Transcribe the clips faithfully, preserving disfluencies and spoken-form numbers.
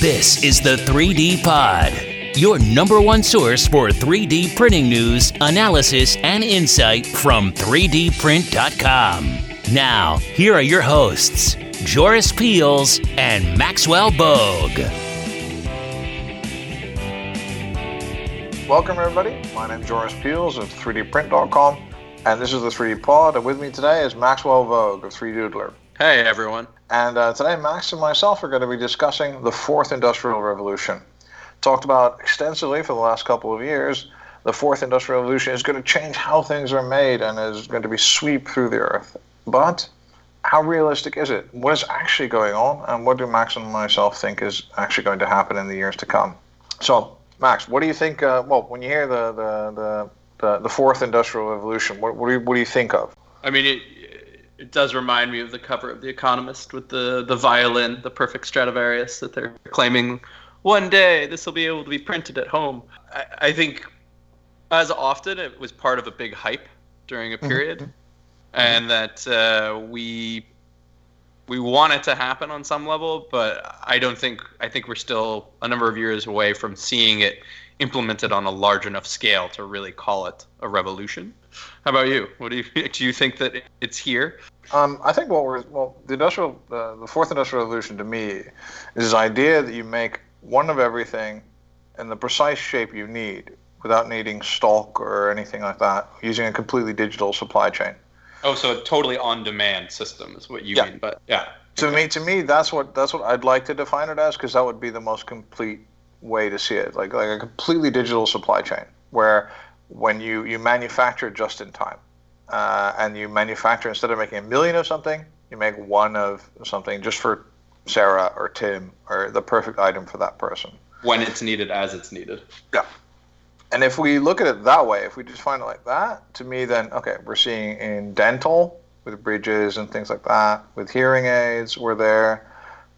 This is the three D Pod, your number one source for three D printing news, analysis, and insight from three D print dot com. Now, here are your hosts, Joris Peels and Maxwell Bogue. Welcome, everybody. My name's Joris Peels of three D print dot com, and this is the three D Pod, and with me today is Maxwell Bogue of three doodler. Hey, everyone. And uh, today, Max and myself are going to be discussing the Fourth Industrial Revolution. Talked about extensively for the last couple of years, the Fourth Industrial Revolution is going to change how things are made and is going to be sweep through the earth. But how realistic is it? What is actually going on, and what do Max and myself think is actually going to happen in the years to come? So, Max, what do you think, uh, well, when you hear the the, the, the, the Fourth Industrial Revolution, what, what, do you, what do you think of? I mean, it, it does remind me of the cover of The Economist with the, the violin, the perfect Stradivarius, that they're claiming, one day this will be able to be printed at home. I, I think, as often, it was part of a big hype during a period. Mm-hmm. And that uh, we we want it to happen on some level, but I don't think I think we're still a number of years away from seeing it implemented on a large enough scale to really call it a revolution. How about you? What do you do? You think that it's here? Um, I think what we're well, the industrial, uh, the fourth industrial revolution, to me, is this idea that you make one of everything in the precise shape you need, without needing stock or anything like that, using a completely digital supply chain. Oh, so a totally on-demand system is what you yeah. mean, but yeah. To okay. me, to me, that's what that's what I'd like to define it as, because that would be the most complete way to see it, like like a completely digital supply chain, where when you, you manufacture just in time, uh, and you manufacture instead of making a million of something, you make one of something just for Sarah or Tim or the perfect item for that person. When it's needed, as it's needed. Yeah. And if we look at it that way, if we define it like that, to me then, okay, we're seeing in dental with bridges and things like that, with hearing aids, we're there,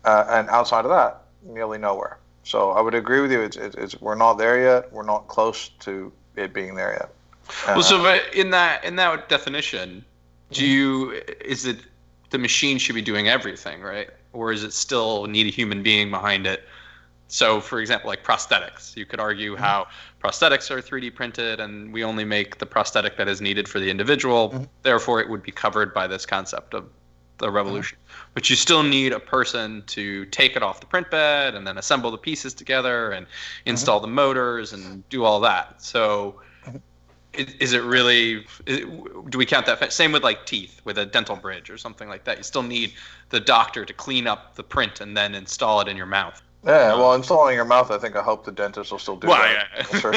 uh, and outside of that, nearly nowhere. So I would agree with you, it's, it's, it's we're not there yet, we're not close to it being there yet. Uh, well, so in that in that definition, do you, is it the machine should be doing everything, right? Or is it still need a human being behind it? So, for example, like prosthetics, you could argue mm-hmm. how prosthetics are three D printed and we only make the prosthetic that is needed for the individual. Mm-hmm. Therefore, it would be covered by this concept of the revolution. Mm-hmm. But you still need a person to take it off the print bed and then assemble the pieces together and install mm-hmm. the motors and do all that. So mm-hmm. is, is it really, is, do we count that? Same with like teeth, with a dental bridge or something like that. You still need the doctor to clean up the print and then install it in your mouth. Yeah, well, installing your mouth, I think I hope the dentist will still do well, that. Yeah. Sure.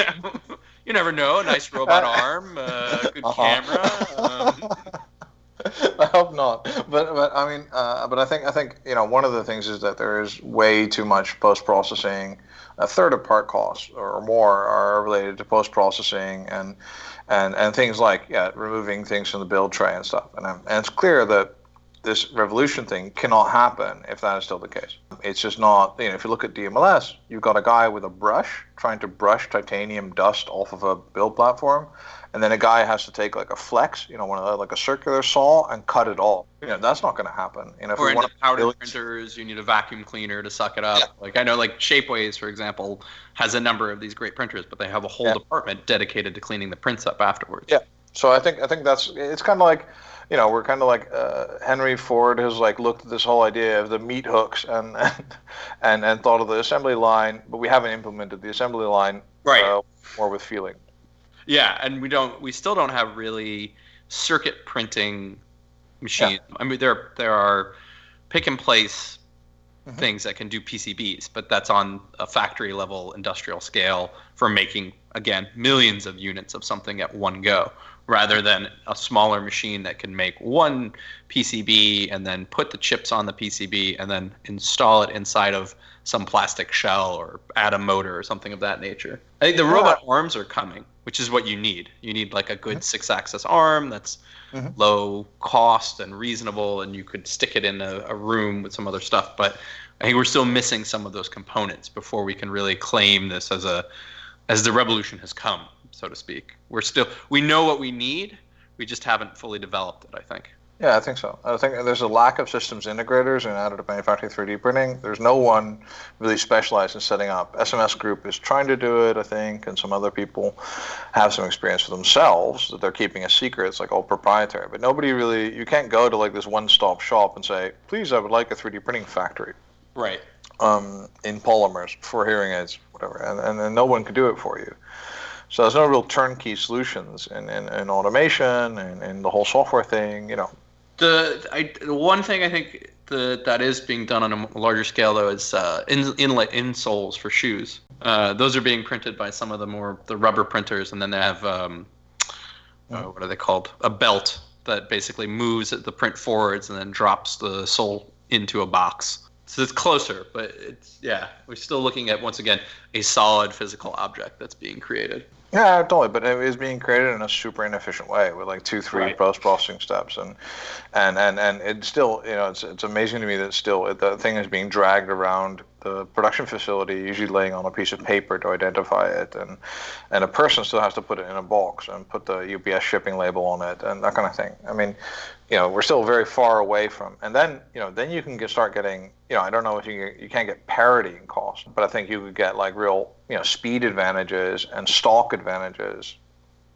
You never know. Nice robot arm, uh, good uh-huh. camera. Um. I hope not. But but I mean, uh, but I think I think you know one of the things is that there is way too much post processing. A third of part costs or more are related to post processing and and and things like yeah, removing things from the build tray and stuff. And, and it's clear that this revolution thing cannot happen if that is still the case. It's just not, you know, if you look at D M L S, you've got a guy with a brush trying to brush titanium dust off of a build platform. And then a guy has to take like a flex, you know, one of the, like a circular saw and cut it all. You know, that's not going to happen. You know, if or in the powder build- printers, you need a vacuum cleaner to suck it up. Yeah. Like I know like Shapeways, for example, has a number of these great printers, but they have a whole yeah. department dedicated to cleaning the prints up afterwards. Yeah. So I think I think that's, it's kind of like, you know, we're kind of like uh, Henry Ford has like looked at this whole idea of the meat hooks and and and thought of the assembly line, but we haven't implemented the assembly line right. uh, more with feeling. Yeah, and we don't, we still don't have really circuit printing machines. Yeah. I mean, there there are pick and place mm-hmm. things that can do P C Bs, but that's on a factory level, industrial scale for making again millions of units of something at one go, rather than a smaller machine that can make one P C B and then put the chips on the P C B and then install it inside of some plastic shell or add a motor or something of that nature. I think the robot yeah. arms are coming, which is what you need. You need like a good mm-hmm. six-axis arm that's mm-hmm. low cost and reasonable, and you could stick it in a, a room with some other stuff. But I think we're still missing some of those components before we can really claim this as a as the revolution has come, so to speak. We're still, we know what we need, we just haven't fully developed it, I think. Yeah, I think so. I think there's a lack of systems integrators in additive manufacturing three D printing. There's no one really specialized in setting up. S M S Group is trying to do it, I think, and some other people have some experience for themselves that they're keeping a secret. It's like all proprietary. But nobody really, you can't go to like this one-stop shop and say, please, I would like a three D printing factory. Right. Um, in polymers for hearing aids, whatever. And, and then no one can do it for you. So there's no real turnkey solutions in, in, in automation and in the whole software thing, you know. The I, the one thing I think that that is being done on a larger scale though is uh, in, inlet insoles for shoes. Uh, those are being printed by some of the more the rubber printers, and then they have um, uh, what are they called? A belt that basically moves the print forwards and then drops the sole into a box. So it's closer, but it's yeah, we're still looking at once again a solid physical object that's being created. Yeah, totally, but it is being created in a super inefficient way with like two, three right. post-processing steps, and and and and it's still, you know, it's it's amazing to me that still the thing is being dragged around the production facility, usually laying on a piece of paper to identify it, and and a person still has to put it in a box and put the U P S shipping label on it and that kind of thing. I mean, you know, we're still very far away from, and then you know, then you can get start getting, you know, I don't know if you you can't get parity in cost, but I think you could get like real, you know, speed advantages and stock advantages.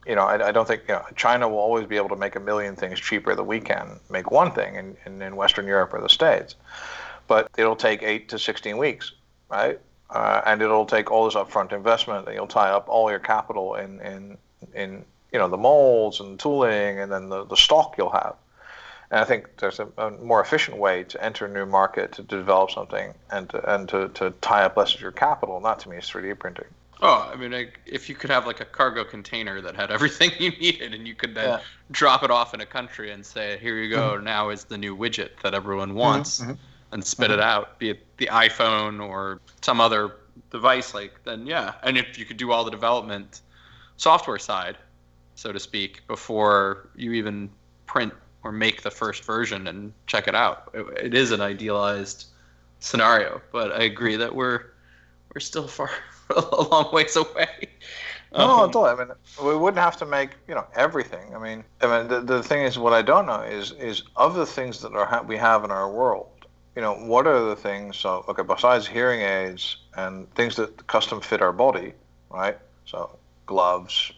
You know, I, I don't think, you know, China will always be able to make a million things cheaper than we can make one thing in, in, in Western Europe or the States. But it'll take eight to sixteen weeks, right? Uh, and it'll take all this upfront investment that you'll tie up all your capital in, in, in you know, the molds and tooling and then the, the stock you'll have. And I think there's a, a more efficient way to enter a new market, to develop something, and to, and to, to tie up less of your capital. And that, to me, is three D printing. Oh, I mean, I, if you could have like a cargo container that had everything you needed, and you could then yeah. drop it off in a country and say, here you go, mm-hmm. now is the new widget that everyone wants, mm-hmm. and spit mm-hmm. it out, be it the iPhone or some other device, like then, yeah. And if you could do all the development software side, so to speak, before you even print or make the first version and check it out. It, it is an idealized scenario, but I agree that we're we're still far a long ways away. Um, no, totally. I mean, we wouldn't have to make, you know, everything. I mean, I mean, the, the thing is, what I don't know is is of the things that are we have in our world, you know, what are the things? So, okay, besides hearing aids and things that custom fit our body, right? So, gloves.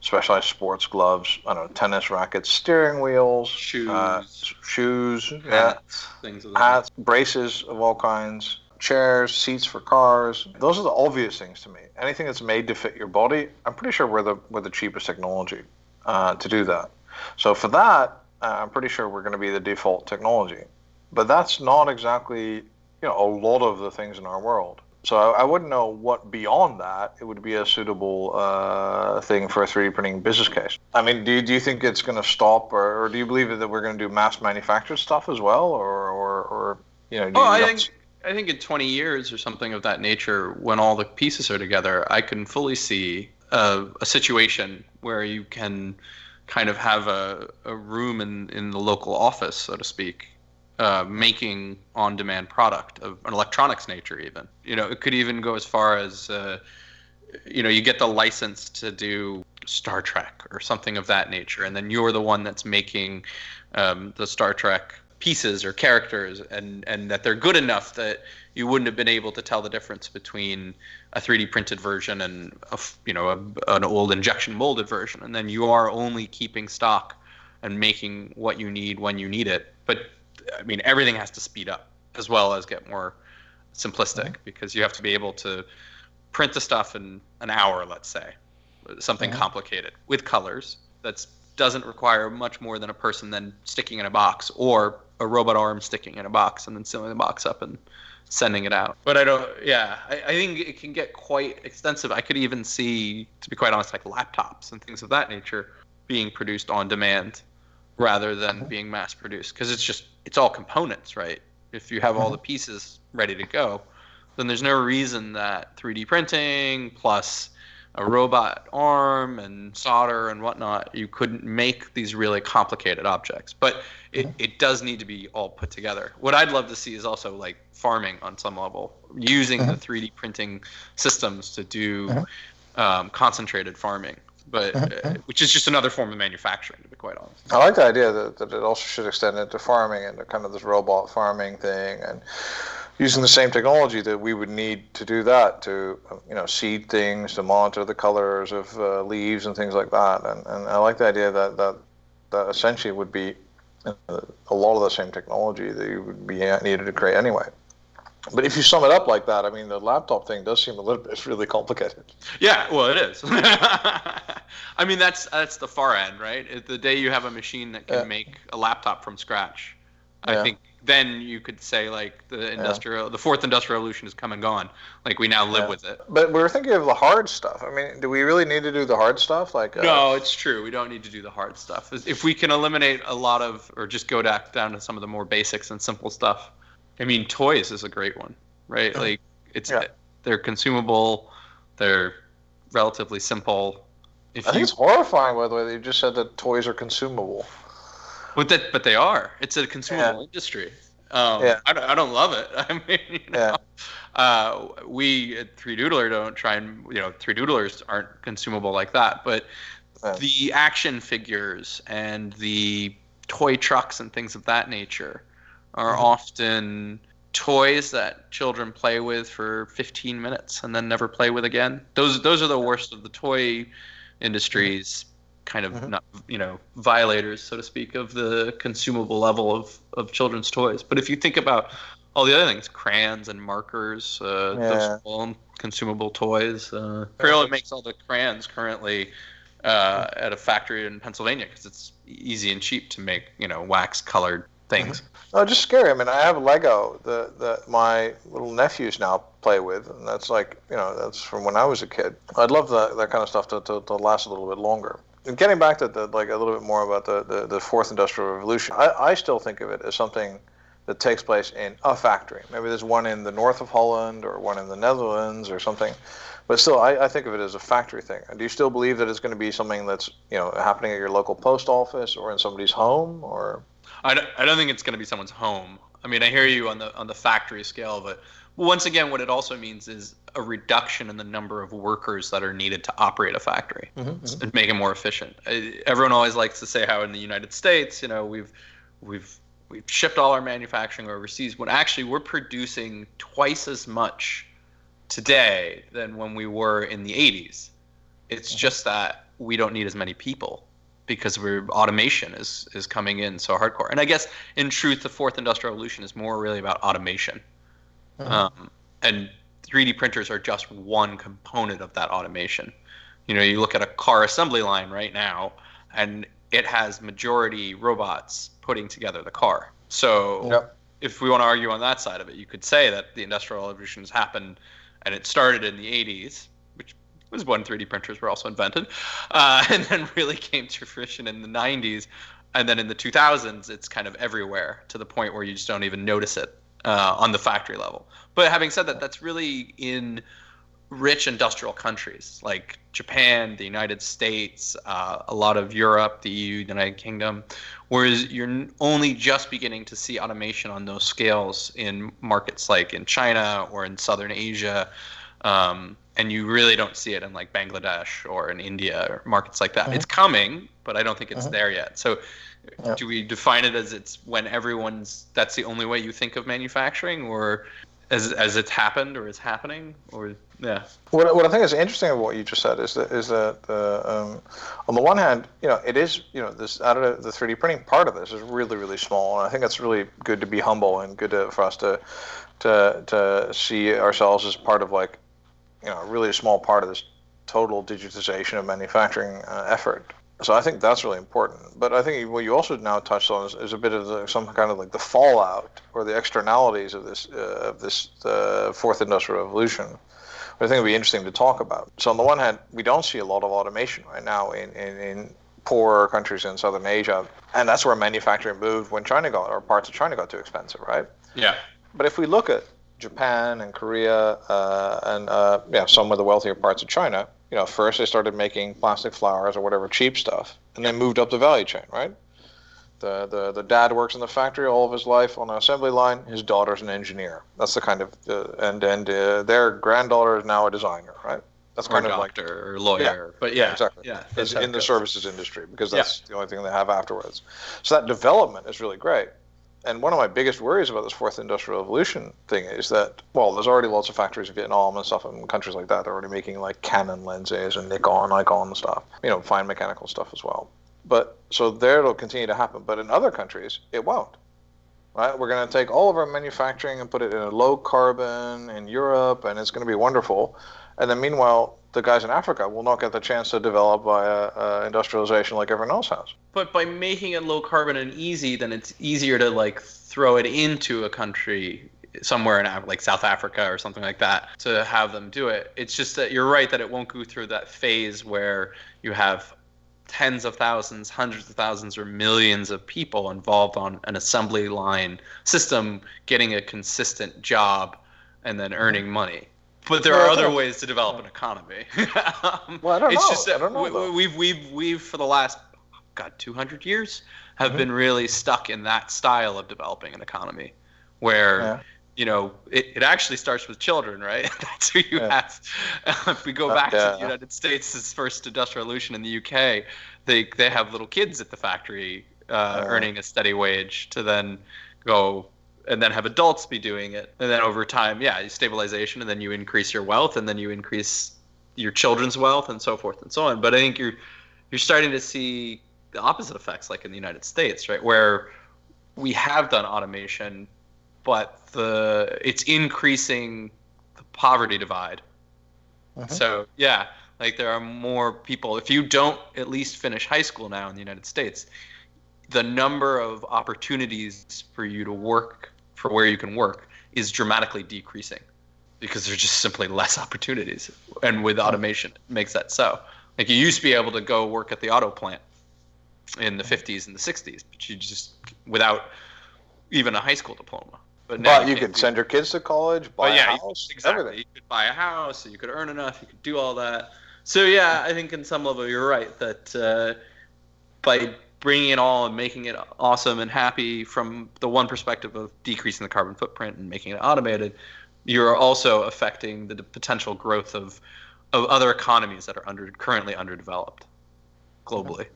Specialized sports gloves, I don't know, tennis rackets, steering wheels, shoes, uh, shoes, hats, yeah, things like that. Hats, braces of all kinds, chairs, seats for cars. Those are the obvious things to me. Anything that's made to fit your body, I'm pretty sure we're the we're the cheapest technology uh, to do that. So for that, uh, I'm pretty sure we're going to be the default technology. But that's not exactly, you know, a lot of the things in our world. So I, I wouldn't know what beyond that it would be a suitable uh, thing for a three D printing business case. I mean, do you, do you think it's going to stop, or, or do you believe that we're going to do mass manufactured stuff as well, or or, or you know? Do oh, you I think to... I think in twenty years or something of that nature, when all the pieces are together, I can fully see a, a situation where you can kind of have a, a room in, in the local office, so to speak. Uh, making on-demand product of an electronics nature, even. You know, it could even go as far as, uh, you know, you get the license to do Star Trek or something of that nature, and then you're the one that's making um, the Star Trek pieces or characters, and, and that they're good enough that you wouldn't have been able to tell the difference between a three D printed version and, a, you know, a, an old injection molded version, and then you are only keeping stock and making what you need when you need it. But I mean, everything has to speed up as well as get more simplistic, mm-hmm. because you have to be able to print the stuff in an hour, let's say, something mm-hmm. complicated with colors that doesn't require much more than a person then sticking in a box, or a robot arm sticking in a box and then sealing the box up and sending it out. But I don't, yeah, I, I think it can get quite extensive. I could even see, to be quite honest, like laptops and things of that nature being produced on demand rather than mm-hmm. being mass produced, because it's just, it's all components, right? If you have all the pieces ready to go, then there's no reason that three D printing plus a robot arm and solder and whatnot, you couldn't make these really complicated objects. But it, it does need to be all put together. What I'd love to see is also like farming on some level, using the three D printing systems to do um, concentrated farming. but uh, which is just another form of manufacturing, to be quite honest. I like the idea that, that it also should extend into farming and kind of this robot farming thing, and using the same technology that we would need to do that, to you know seed things, to monitor the colors of uh, leaves and things like that. And, and I like the idea that that, that essentially would be a lot of the same technology that you would be needed to create anyway. But if you sum it up like that, I mean, the laptop thing does seem a little bit, it's really complicated. Yeah, well, it is. I mean, that's that's the far end, right? The day you have a machine that can yeah. make a laptop from scratch, I yeah. think then you could say, like, the industrial, yeah. the fourth industrial revolution has come and gone. Like, we now live yeah. with it. But we're thinking of the hard stuff. I mean, do we really need to do the hard stuff? Like, uh, no, it's true. We don't need to do the hard stuff. If we can eliminate a lot of, or just go back down to some of the more basics and simple stuff. I mean, toys is a great one, right? Like, it's yeah. they're consumable, they're relatively simple. If I think you, it's horrifying, by the way, that you just said that toys are consumable. But that, but they are. It's a consumable yeah. industry. Um, yeah. I, don't, I don't love it. I mean, you know, yeah. uh, we at three doodler don't try and, you know, three doodlers aren't consumable like that. But yeah. the action figures and the toy trucks and things of that nature are mm-hmm. often toys that children play with for fifteen minutes and then never play with again. Those those are the worst of the toy industry's kind of mm-hmm. not, you know, violators, so to speak, of the consumable level of, of children's toys. But if you think about all the other things, crayons and markers, uh, yeah. those all consumable toys. Uh, Crayola makes all the crayons currently uh, at a factory in Pennsylvania because it's easy and cheap to make, you know, wax-colored things. No, just scary. I mean, I have Lego that, that my little nephews now play with, and that's like, you know, that's from when I was a kid. I'd love the, that kind of stuff to, to, to last a little bit longer. And getting back to the, like a little bit more about the, the, the fourth industrial revolution, I, I still think of it as something that takes place in a factory. Maybe there's one in the north of Holland or one in the Netherlands or something. But still, I, I think of it as a factory thing. Do you still believe that it's going to be something that's, you know, happening at your local post office or in somebody's home? Or I don't, I don't think it's going to be someone's home. I mean, I hear you on the on the factory scale, but once again, what it also means is a reduction in the number of workers that are needed to operate a factory mm-hmm, mm-hmm. and make it more efficient. Everyone always likes to say how in the United States, you know, we've we've we've shipped all our manufacturing overseas, when actually we're producing twice as much today than when we were in the eighties. It's just that we don't need as many people, because we're automation is, is coming in so hardcore. And I guess in truth, the fourth industrial revolution is more really about automation. Mm-hmm. Um, and three D printers are just one component of that automation. You know, you look at a car assembly line right now, and it has majority robots putting together the car. So yep. if we want to argue on that side of it, you could say that the industrial revolution has happened and it started in the eighties, was when three D printers were also invented, uh, and then really came to fruition in the nineties. And then in the two thousands, it's kind of everywhere to the point where you just don't even notice it uh, on the factory level. But having said that, that's really in rich industrial countries like Japan, the United States, uh, a lot of Europe, the E U, the United Kingdom, whereas you're only just beginning to see automation on those scales in markets like in China or in Southern Asia. Um, And you really don't see it in like Bangladesh or in India or markets like that. Mm-hmm. It's coming, but I don't think it's mm-hmm. there yet. So yeah. do we define it as it's when everyone's, that's the only way you think of manufacturing, or as as it's happened or is happening? Or yeah. What what I think is interesting about what you just said is that is that uh, um, on the one hand, you know, it is, you know, this out of the three D printing part of this is really, really small. And I think that's really good to be humble and good to, for us to to to see ourselves as part of like, you know, really a small part of this total digitization of manufacturing uh, effort. So I think that's really important. But I think what you also now touched on is, is a bit of the, some kind of like the fallout or the externalities of this uh, of this uh, fourth industrial revolution, which I think would be interesting to talk about. So on the one hand, we don't see a lot of automation right now in, in, in poorer countries in Southern Asia, and that's where manufacturing moved when China got, or parts of China got too expensive, right? Yeah. But if we look at Japan and Korea uh, and uh, yeah, some of the wealthier parts of China, you know, first they started making plastic flowers or whatever cheap stuff, and then moved up the value chain, right? The, the the dad works in the factory all of his life on an assembly line. His daughter's an engineer. That's the kind of uh, and and uh, their granddaughter is now a designer, right? that's kind or of doctor like, or lawyer, yeah, but yeah, exactly. Yeah, that's in the goes. services industry, because that's yeah. the only thing they have afterwards. So that development is really great. And one of my biggest worries about this fourth industrial revolution thing is that, well, there's already lots of factories in Vietnam and stuff and countries like that. They're already making like Canon lenses and Nikon, Nikon stuff, you know, fine mechanical stuff as well. But so there it'll continue to happen. But in other countries, it won't. Right? We're going to take all of our manufacturing and put it in a low carbon in Europe, and it's going to be wonderful. And then meanwhile, the guys in Africa will not get the chance to develop by uh, uh, industrialization like everyone else has. But by making it low carbon and easy, then it's easier to like throw it into a country somewhere in like South Africa or something like that to have them do it. It's just that you're right that it won't go through that phase where you have tens of thousands, hundreds of thousands, or millions of people involved on an assembly line system getting a consistent job and then earning money. But there are other ways to develop an economy. um, well, I don't it's know. Just that I don't know, we, we've we've we've for the last God two hundred years have mm-hmm. been really stuck in that style of developing an economy, where yeah. you know it, it actually starts with children, right? That's who you yeah. have. If we go back uh, yeah. to the United States' first industrial revolution in the U K, they they have little kids at the factory uh, uh, earning a steady wage to then go. And then have adults be doing it. And then over time, yeah, stabilization, and then you increase your wealth, and then you increase your children's wealth, and so forth and so on. But I think you're you're starting to see the opposite effects, like in the United States, right, where we have done automation, but the it's increasing the poverty divide. Mm-hmm. So, yeah, like there are more people. If you don't at least finish high school now in the United States, the number of opportunities for you to work for where you can work is dramatically decreasing, because there's just simply less opportunities. And with automation, it makes that so. Like you used to be able to go work at the auto plant in the fifties and the sixties, but you just, without even a high school diploma. But now well, you, you could send your kids to college, buy yeah, a house, exactly. Everything. You could buy a house, you could earn enough, you could do all that. So yeah, I think in some level you're right that uh, by bringing it all and making it awesome and happy from the one perspective of decreasing the carbon footprint and making it automated, you're also affecting the potential growth of, of other economies that are under currently underdeveloped globally.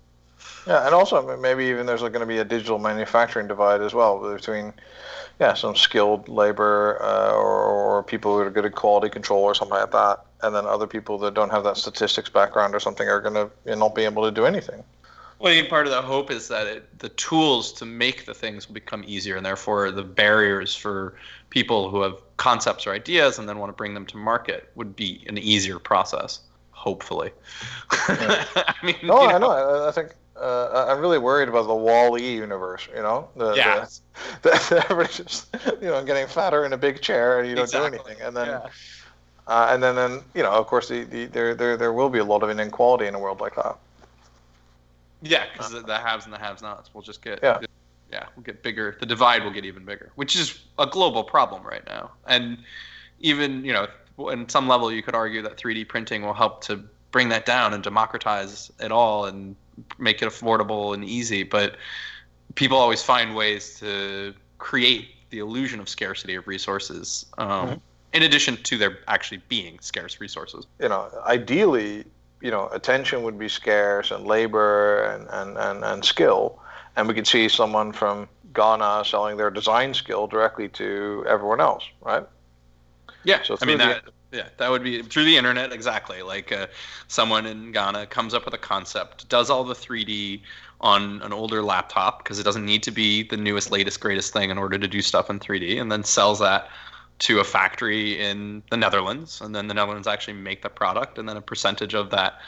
Yeah, and also maybe even there's going to be a digital manufacturing divide as well between, yeah, some skilled labor uh, or, or people who are good at quality control or something like that, and then other people that don't have that statistics background or something are going to you know, not be able to do anything. Well, I think part of the hope is that it, the tools to make the things will become easier, and therefore the barriers for people who have concepts or ideas and then want to bring them to market would be an easier process, hopefully. Yeah. I mean, no, you know, I know. I think uh, I'm really worried about the Wall-E universe, you know? The, yeah. The, the, everybody's just, you know, getting fatter in a big chair and you don't exactly. do anything. And then... Yeah. Uh, and then, then, you know, of course, the, the, there, there, there will be a lot of inequality in a world like that. Yeah, because the, the haves and the have-nots will just get yeah. yeah, we'll get bigger. The divide will get even bigger, which is a global problem right now. And even, you know, in some level you could argue that three D printing will help to bring that down and democratize it all and make it affordable and easy. But people always find ways to create the illusion of scarcity of resources, um, mm-hmm. in addition to there actually being scarce resources. You know, ideally... you know, attention would be scarce, and labor and, and, and, and skill. And we could see someone from Ghana selling their design skill directly to everyone else, right? Yeah, so I mean, that, yeah, that would be through the internet, exactly. Like uh, someone in Ghana comes up with a concept, does all the three D on an older laptop, because it doesn't need to be the newest, latest, greatest thing in order to do stuff in three D, and then sells that to a factory in the Netherlands, and then the Netherlands actually make the product, and then a percentage of that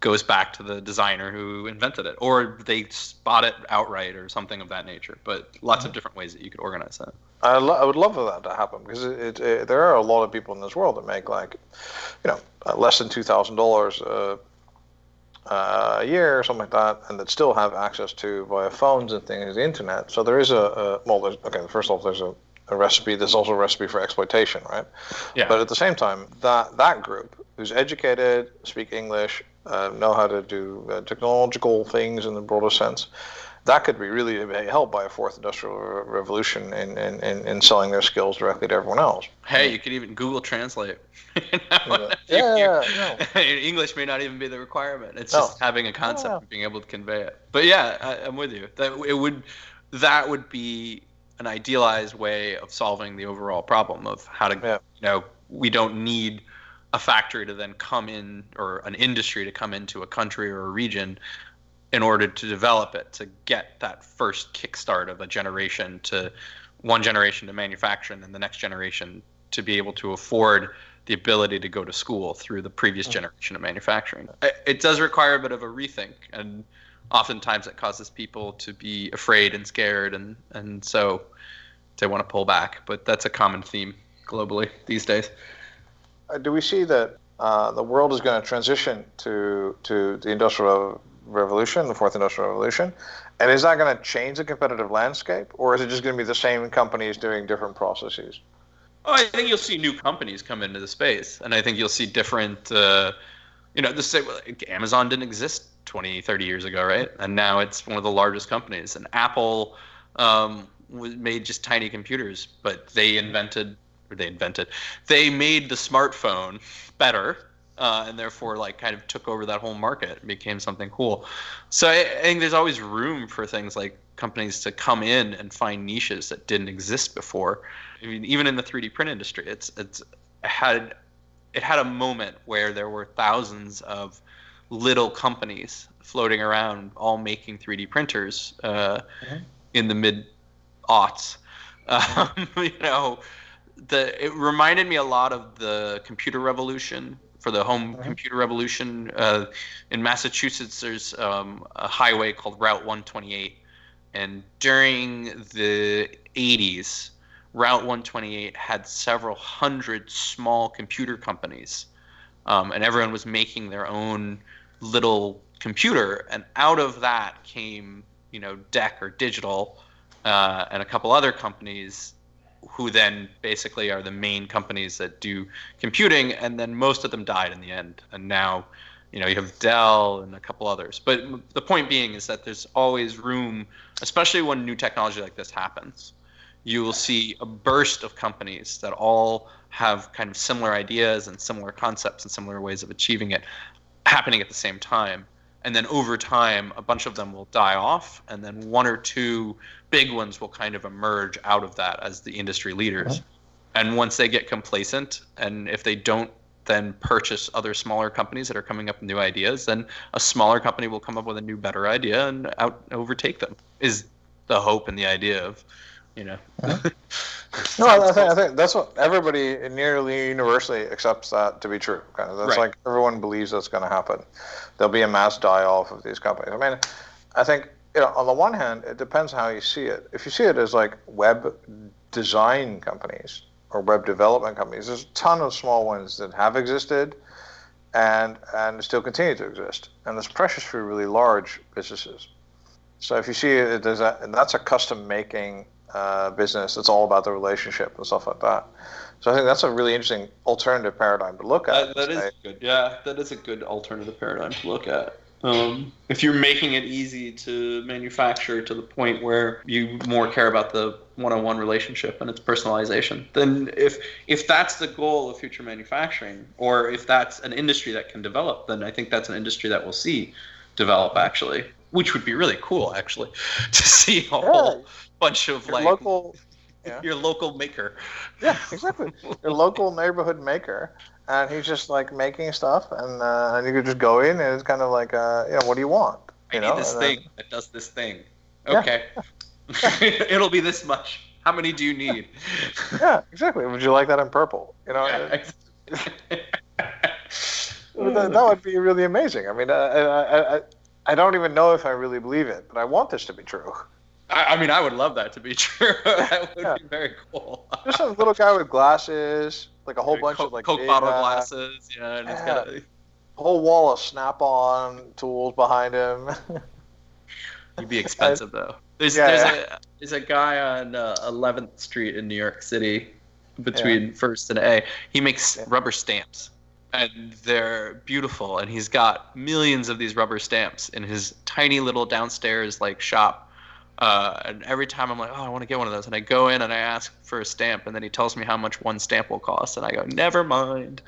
goes back to the designer who invented it, or they spot it outright or something of that nature. But lots of different ways that you could organize that. I, lo- I would love for that to happen, because it, it, it, there are a lot of people in this world that make like, you know, uh, less than two thousand dollars uh, uh, a year or something like that, and that still have access to via phones and things, the internet. So there is a, a well, there's, okay, first off, there's a a recipe, there's also a recipe for exploitation, right? Yeah. But at the same time, that that group who's educated, speak English, uh, know how to do uh, technological things in the broader sense, that could be really helped by a fourth industrial revolution in, in, in, in selling their skills directly to everyone else. Hey, you could even Google Translate. you know, yeah, you, yeah, no. English may not even be the requirement. It's no. just having a concept yeah. and being able to convey it. But yeah, I, I'm with you. That it would, that would be an idealized way of solving the overall problem of how to, yeah. you know, we don't need a factory to then come in or an industry to come into a country or a region in order to develop it, to get that first kickstart of a generation to one generation to manufacture and the next generation to be able to afford the ability to go to school through the previous generation of manufacturing. It does require a bit of a rethink, and oftentimes it causes people to be afraid and scared, and, and so they want to pull back. But that's a common theme globally these days. Do we see that uh, the world is going to transition to to the Industrial Revolution, the Fourth Industrial Revolution, and is that going to change the competitive landscape, or is it just going to be the same companies doing different processes? Oh, I think you'll see new companies come into the space, and I think you'll see different, uh, you know, the same, like Amazon didn't exist twenty, thirty years ago, right? And now it's one of the largest companies, and Apple um, made just tiny computers, but they invented They invented. They made the smartphone better, uh, and therefore, like, kind of took over that whole market and became something cool. So I, I think there's always room for things like companies to come in and find niches that didn't exist before. I mean, even in the three D print industry, it's it's had it had a moment where there were thousands of little companies floating around, all making three D printers uh, mm-hmm. in the mid aughts. Um, you know. The, it reminded me a lot of the computer revolution, for the home mm-hmm. computer revolution. Uh, in Massachusetts, there's um, a highway called Route one twenty-eight. And during the eighties, Route one twenty-eight had several hundred small computer companies. Um, and everyone was making their own little computer. And out of that came, you know, D E C or Digital uh, and a couple other companies who then basically are the main companies that do computing, and then most of them died in the end. And now, you know, you have Dell and a couple others. But the point being is that there's always room, especially when new technology like this happens. You will see a burst of companies that all have kind of similar ideas and similar concepts and similar ways of achieving it happening at the same time. And then over time, a bunch of them will die off, and then one or two big ones will kind of emerge out of that as the industry leaders. Mm-hmm. And once they get complacent, and if they don't then purchase other smaller companies that are coming up with new ideas, then a smaller company will come up with a new, better idea and out overtake them, is the hope and the idea of, you know. Mm-hmm. No, I think, I think that's what everybody nearly universally accepts that to be true. Kind of, that's right. Like everyone believes that's going to happen. There'll be a mass die-off of these companies. I mean, I think, you know, on the one hand, it depends how you see it. If you see it as like web design companies or web development companies, there's a ton of small ones that have existed and and still continue to exist. And there's precious few really large businesses. So if you see it as a, and that's a custom making Uh, business, it's all about the relationship and stuff like that. So I think that's a really interesting alternative paradigm to look at. That, that is good. Yeah, that is a good alternative paradigm to look at. Um, if you're making it easy to manufacture to the point where you more care about the one-on-one relationship and its personalization, then if if that's the goal of future manufacturing, or if that's an industry that can develop, then I think that's an industry that we'll see develop, actually, which would be really cool, actually, to see a whole... Yeah. bunch of your like local, yeah. your local maker. Yeah, exactly. Your local neighborhood maker, and he's just like making stuff, and uh, and you could just go in, and it's kind of like, uh, you know, what do you want? You I know? need this and thing then, that does this thing. Okay, yeah. It'll be this much. How many do you need? Yeah, exactly. Would you like that in purple? You know. Yeah, exactly. that, that would be really amazing. I mean, I, I I I don't even know if I really believe it, but I want this to be true. I mean, I would love that to be true. That would yeah. be very cool. Just a little guy with glasses, like a whole like bunch Coke, of like Coke data. bottle glasses. Yeah, and yeah. It's got a whole wall of Snap-on tools behind him. You'd be expensive though. There's yeah, there's yeah. a there's a guy on uh, eleventh Street in New York City, between yeah. First and A. He makes yeah. rubber stamps, and they're beautiful. And he's got millions of these rubber stamps in his tiny little downstairs like shop. Uh, and every time I'm like, oh, I want to get one of those. And I go in and I ask for a stamp, and then he tells me how much one stamp will cost. And I go, never mind.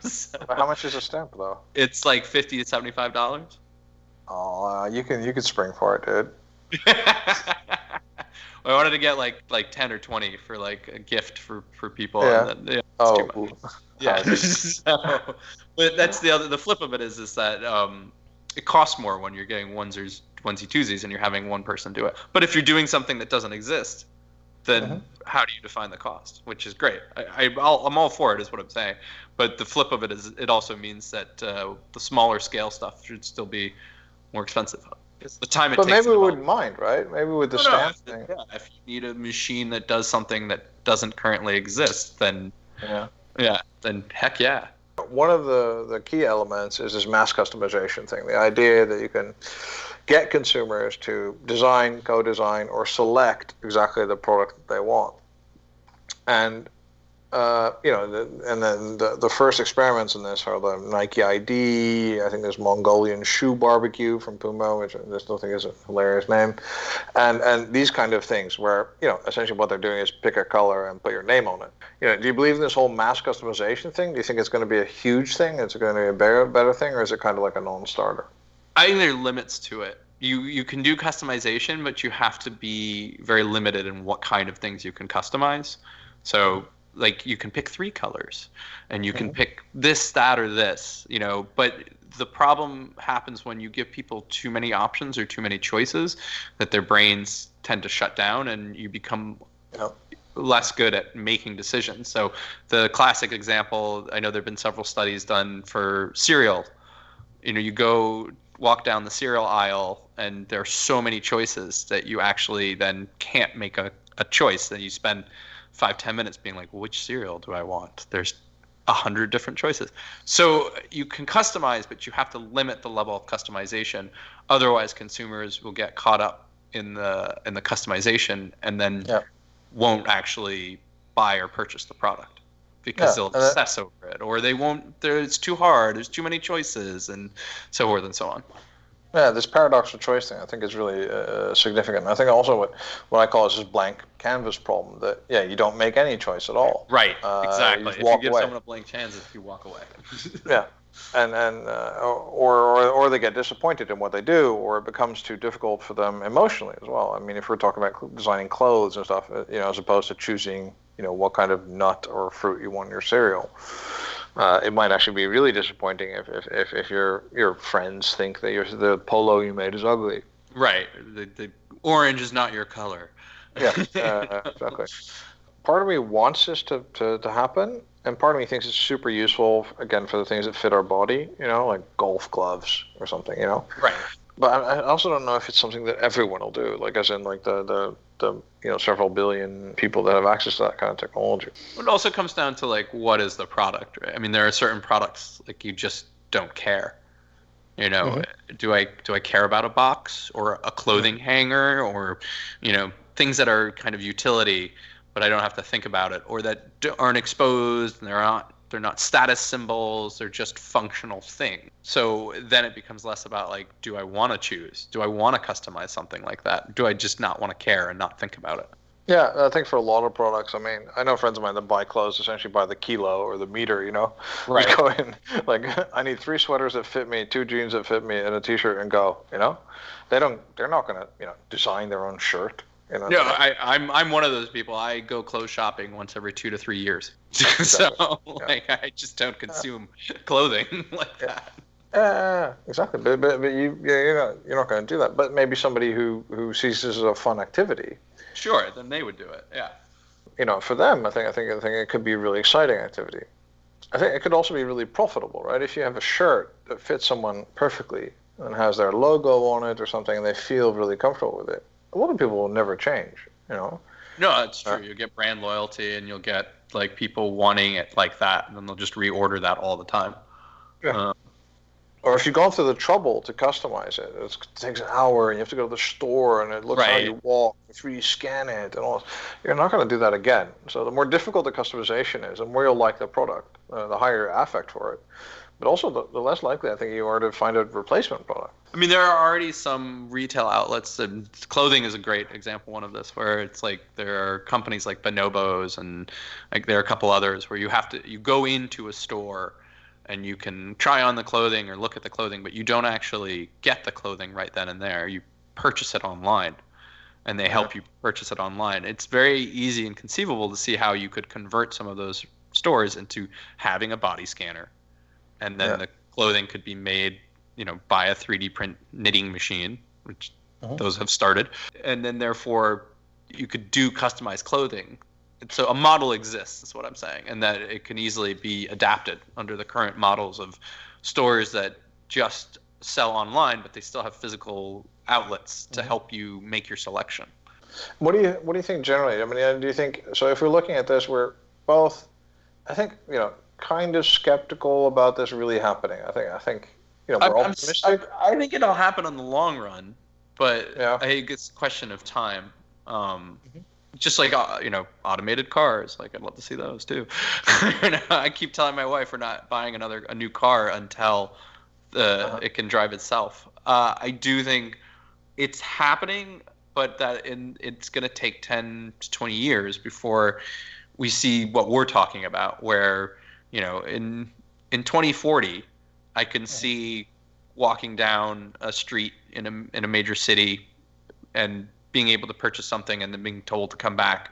So, how much is a stamp, though? It's like fifty to seventy-five dollars. Oh, uh, you can you can spring for it, dude. I wanted to get like like ten or twenty for like a gift for, for people. Yeah. And then, yeah, oh, too much. Yeah. So, but that's the other the flip of it is is that um, it costs more when you're getting onesies, onesie twosies, and you're having one person do it. But if you're doing something that doesn't exist, then mm-hmm. how do you define the cost? Which is great. I, I I'll, I'm all for it, is what I'm saying. But the flip of it is it also means that uh, the smaller scale stuff should still be more expensive. It's the time it but takes. But maybe we wouldn't mind, right? Maybe with the no, stamp no, thing. Yeah, if you need a machine that does something that doesn't currently exist, then yeah, yeah, then heck yeah. One of the, the key elements is this mass customization thing. The idea that you can get consumers to design, co-design, or select exactly the product that they want. And uh, you know, the, and then the, the first experiments in this are the Nike I D. I think there's Mongolian shoe barbecue from Puma, which I still think is a hilarious name, and and these kind of things where, you know, essentially what they're doing is pick a color and put your name on it. You know, do you believe in this whole mass customization thing? Do you think it's going to be a huge thing? Is it going to be a better, better thing, or is it kind of like a non-starter? I think there are limits to it. You you can do customization, but you have to be very limited in what kind of things you can customize. So, like, you can pick three colors and you can pick this, that, or this, you know, but the problem happens when you give people too many options or too many choices that their brains tend to shut down and you become oh. less good at making decisions. So the classic example, I know there've been several studies done for cereal. You know, you go walk down the cereal aisle and there are so many choices that you actually then can't make a, a choice, that you spend five, ten minutes being like, well, which cereal do I want? There's a hundred different choices. So you can customize, but you have to limit the level of customization. Otherwise, consumers will get caught up in the in the customization and then yeah. won't actually buy or purchase the product because yeah. they'll obsess uh, over it, or they won't, it's too hard, there's too many choices, and so forth and so on. Yeah, this paradoxical choice thing I think is really uh, significant. And I think also what, what I call is this blank canvas problem, that, yeah, you don't make any choice at all. Right, uh, exactly. If you give away. someone a blank canvas, you walk away. yeah, and and uh, or, or or they get disappointed in what they do, or it becomes too difficult for them emotionally as well. I mean, if we're talking about designing clothes and stuff, you know, as opposed to choosing, you know, what kind of nut or fruit you want in your cereal. Uh, it might actually be really disappointing if, if, if, if your your friends think that your the polo you made is ugly. Right. The, the orange is not your color. Yeah, uh, exactly. Part of me wants this to, to, to happen, and part of me thinks it's super useful, again, for the things that fit our body, you know, like golf gloves or something, you know? Right. But I also don't know if it's something that everyone will do, like as in like the, the, the you know several billion people that have access to that kind of technology. It also comes down to like what is the product, right? I mean, there are certain products like you just don't care. You know, mm-hmm. do I do I care about a box or a clothing mm-hmm. hanger, or you know things that are kind of utility, but I don't have to think about it, or that aren't exposed and they're not. They're not status symbols, they're just functional things. So then it becomes less about like, do I want to choose? Do I want to customize something like that? Do I just not want to care and not think about it? Yeah, I think for a lot of products, I mean, I know friends of mine that buy clothes essentially by the kilo or the meter, you know? Right. You go in, like, I need three sweaters that fit me, two jeans that fit me, and a T-shirt, and go, you know? They don't, they're not going to, you know, design their own shirt. You know, no, I, I'm I'm one of those people. I go clothes shopping once every two to three years. Exactly. so yeah. like I just don't consume yeah. clothing like yeah. that. Yeah, uh, exactly. But, but, but you yeah, you're not you're not going to do that. But maybe somebody who, who sees this as a fun activity. Sure, then they would do it. Yeah. You know, for them, I think I think I think it could be a really exciting activity. I think it could also be really profitable, right? If you have a shirt that fits someone perfectly and has their logo on it or something, and they feel really comfortable with it. A lot of people will never change, you know? No, that's true. Uh, you'll get brand loyalty and you'll get, like, people wanting it like that, and then they'll just reorder that all the time. Yeah. Uh, or if you've gone through the trouble to customize it, it takes an hour, and you have to go to the store, and it looks right. how you walk, three D scan it, and all this. You're not going to do that again. So the more difficult the customization is, the more you'll like the product, uh, the higher your affect for it. but also the, the less likely I think you are to find a replacement product. I mean, there are already some retail outlets, and clothing is a great example, one of this, where it's like there are companies like Bonobos, and like there are a couple others where you have to, you go into a store and you can try on the clothing or look at the clothing, but you don't actually get the clothing right then and there. You purchase it online, and they help you purchase it online. It's very easy and conceivable to see how you could convert some of those stores into having a body scanner, and then yeah. the clothing could be made, you know, by a three D print knitting machine, which uh-huh. those have started, and then therefore you could do customized clothing. So a model exists, is what I'm saying, and that it can easily be adapted under the current models of stores that just sell online, but they still have physical outlets to mm-hmm. help you make your selection. What do you what do you think generally? I mean, do you think, so if we're looking at this, we're both, I think, you know, kind of skeptical about this really happening. I think I think you know we're I'm, optimistic. I'm, I think it'll happen in the long run, but yeah. I think it's a question of time. Um, mm-hmm. Just like, you know, automated cars, like I'd love to see those too. I keep telling my wife we're not buying another a new car until the uh-huh. it can drive itself. Uh, I do think it's happening, but that in, it's going to take ten to twenty years before we see what we're talking about, where, you know, in in twenty forty, I can see walking down a street in a in a major city and being able to purchase something and then being told to come back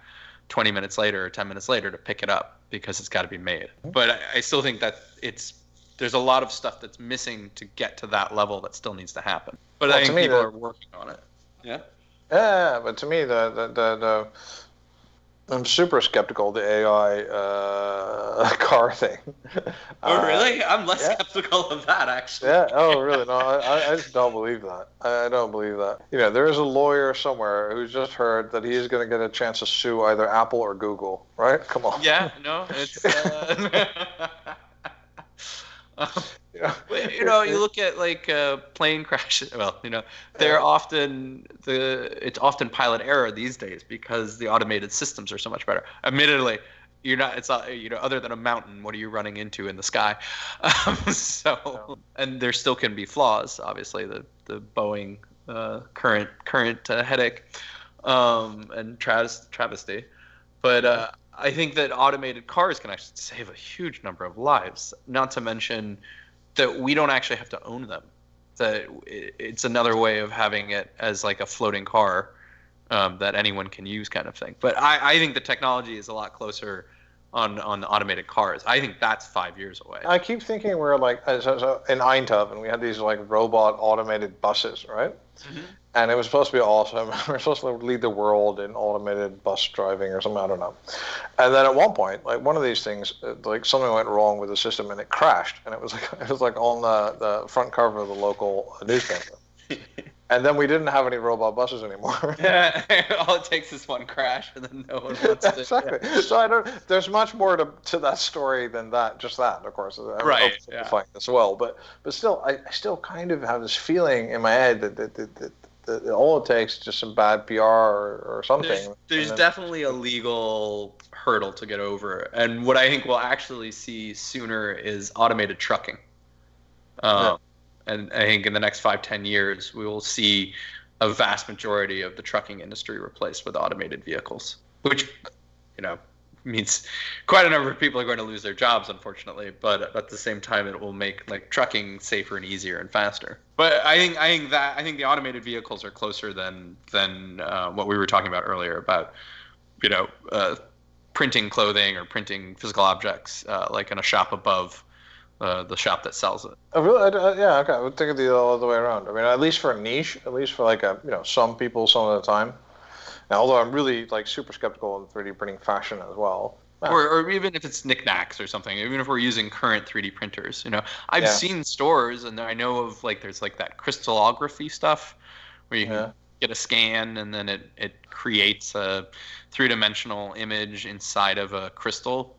twenty minutes later or ten minutes later to pick it up because it's got to be made. But I, I still think that it's there's a lot of stuff that's missing to get to that level that still needs to happen. But well, I think people the, are working on it. Yeah. Yeah, but to me, the the the, the I'm super skeptical of the A I uh, car thing. Oh, really? Uh, I'm less yeah. skeptical of that, actually. Yeah. Oh, really? No, I, I just don't believe that. I don't believe that. You know, there is a lawyer somewhere who's just heard that he's going to get a chance to sue either Apple or Google, right? Come on. Yeah, no, it's... Uh... um, yeah. You know, you look at, like, uh, plane crashes. Well, you know, they're often the it's often pilot error these days because the automated systems are so much better. Admittedly, you're not. It's not, you know, other than a mountain, what are you running into in the sky? Um, so, and there still can be flaws. Obviously, the the Boeing uh, current current uh, headache um, and travesty, travesty. But uh, I think that automated cars can actually save a huge number of lives. Not to mention that we don't actually have to own them. That it's another way of having it as like a floating car um, that anyone can use, kind of thing. But I, I think the technology is a lot closer on on the automated cars. I think that's five years away. I keep thinking we're like so, so in Eindhoven, we had these like robot automated buses, right? Mm-hmm. And it was supposed to be awesome. We're supposed to lead the world in automated bus driving or something. I don't know. And then at one point, like one of these things, like something went wrong with the system and it crashed. And it was like it was like on the, the front cover of the local newspaper. And then we didn't have any robot buses anymore. Yeah, all it takes is one crash, and then no one wants to. Exactly. Yeah. So I don't. There's much more to to that story than that. Just that, of course. I'm right. Yeah. As well, but but still, I, I still kind of have this feeling in my head that that. that, that all it takes is just some bad P R or, or something. There's, there's then, definitely a legal hurdle to get over. And what I think we'll actually see sooner is automated trucking. Um, yeah. And I think in the next five, ten years, we will see a vast majority of the trucking industry replaced with automated vehicles, which, you know, means quite a number of people are going to lose their jobs, unfortunately, but at the same time it will make like trucking safer and easier and faster. But I think I think that I think the automated vehicles are closer than than uh, what we were talking about earlier about, you know, uh, printing clothing or printing physical objects uh, like in a shop above uh, the shop that sells it. Oh, really? I, I, yeah, okay. I would think of the other way around. I mean, at least for a niche, at least for like a you know some people some of the time. Now, although I'm really like super skeptical of three D printing fashion as well, or, or even if it's knickknacks or something, even if we're using current three D printers, you know, I've yeah. seen stores and I know of like there's like that crystallography stuff where you yeah. can get a scan and then it, it creates a three-dimensional image inside of a crystal.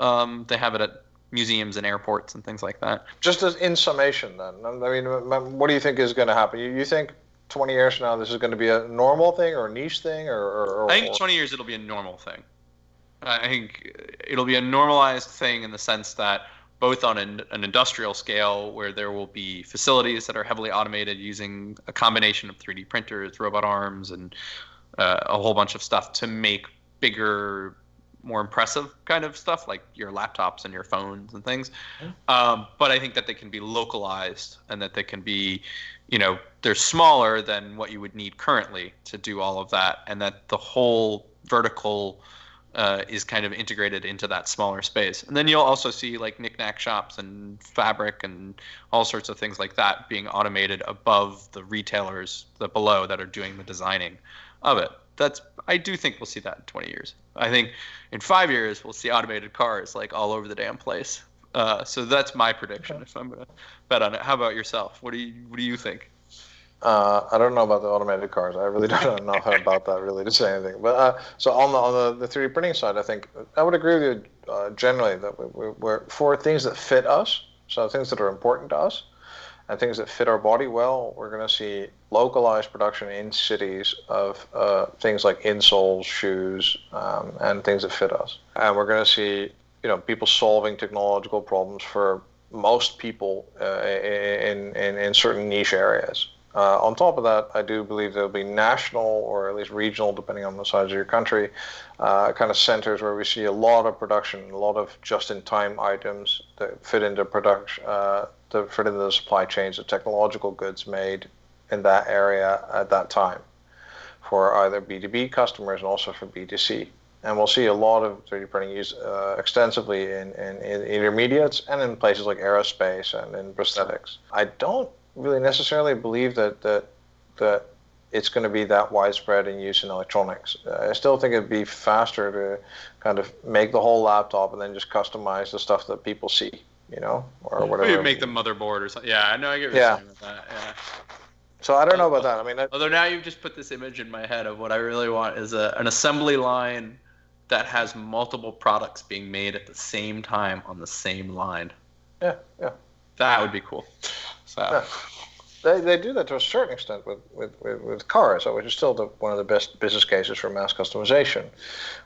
Um, they have it at museums and airports and things like that. Just as in summation, then, I mean, what do you think is going to happen? You, you think twenty years from now, this is going to be a normal thing or a niche thing? Or, or I think or... twenty years, it'll be a normal thing. I think it'll be a normalized thing in the sense that both on an, an industrial scale where there will be facilities that are heavily automated using a combination of three D printers, robot arms, and uh, a whole bunch of stuff to make bigger, more impressive kind of stuff like your laptops and your phones and things. Mm-hmm. Um, but I think that they can be localized and that they can be, you know, they're smaller than what you would need currently to do all of that. And that the whole vertical uh, is kind of integrated into that smaller space. And then you'll also see like knickknack shops and fabric and all sorts of things like that being automated above the retailers that below that are doing the designing of it. That's, I do think we'll see that in twenty years. I think in five years we'll see automated cars like all over the damn place. Uh, so that's my prediction. Okay. If I'm gonna bet on it, how about yourself? What do you What do you think? Uh, I don't know about the automated cars. I really don't know about that really to say anything. But uh, so on the on the, the three D printing side, I think I would agree with you uh, generally that we, we, we're for things that fit us, so things that are important to us, and things that fit our body well. We're going to see localized production in cities of uh, things like insoles, shoes, um, and things that fit us. And we're going to see, you know, people solving technological problems for most people uh, in, in in certain niche areas. Uh, on top of that, I do believe there'll be national or at least regional, depending on the size of your country, uh, kind of centers where we see a lot of production, a lot of just-in-time items that fit into production, uh, that fit into the supply chains of technological goods made in that area at that time, for either B two B customers and also for B two C. And we'll see a lot of three D printing used uh, extensively in, in, in intermediates and in places like aerospace and in prosthetics. I don't really necessarily believe that that that it's going to be that widespread in use in electronics. Uh, I still think it'd be faster to kind of make the whole laptop and then just customize the stuff that people see, you know, or whatever. Maybe make the motherboard or something. Yeah, I know. I get what yeah. you're saying about that. Yeah. So I don't know about that. I mean, I, although now you've just put this image in my head of what I really want is a, an assembly line that has multiple products being made at the same time on the same line. Yeah, yeah. That would be cool. So yeah. they they do that to a certain extent with with, with, with cars, which is still the, one of the best business cases for mass customization,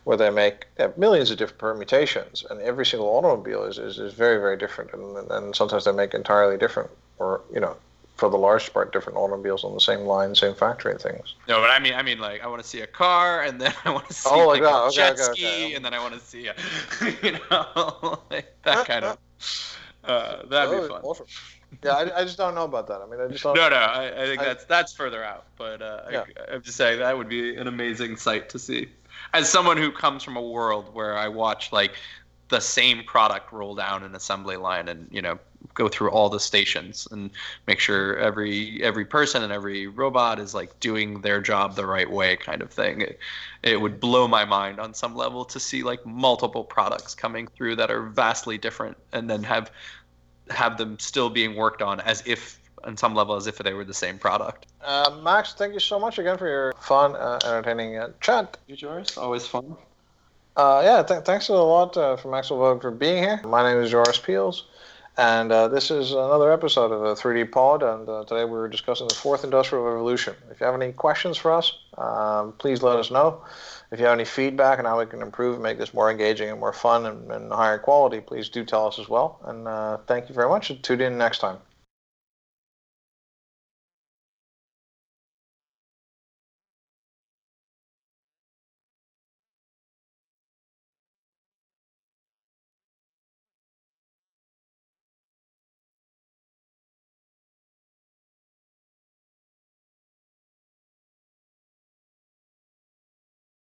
where they make they have millions of different permutations, and every single automobile is is, is very very different, and and sometimes they make entirely different, or you know, for the large part, different automobiles on the same line, same factory and things. No, but I mean, I mean, like, I want to see a car, and then I want to see oh, like, like a okay, jet okay, ski, okay. and then I want to see a, you know, like that kind of, uh, that'd be fun. Awesome. Yeah, I, I just don't know about that. I mean, I just don't. No, no, I, I think I, that's that's further out, but uh, yeah. I, I'm just saying that would be an amazing sight to see. As someone who comes from a world where I watch, like, the same product roll down an assembly line and, you know, go through all the stations and make sure every every person and every robot is like doing their job the right way kind of thing. It, it would blow my mind on some level to see like multiple products coming through that are vastly different and then have have them still being worked on as if on some level as if they were the same product. Uh, Max, thank you so much again for your fun, uh, entertaining uh, chat. You Joris, always fun. Uh, yeah, th- thanks a lot uh, for Maxwell Vogue for being here. My name is Joris Peels. And uh, this is another episode of the three D Pod, and uh, today we were discussing the fourth industrial revolution. If you have any questions for us, um, please let us know. If you have any feedback on how we can improve and make this more engaging and more fun and, and higher quality, please do tell us as well. And uh, thank you very much, and tune in next time.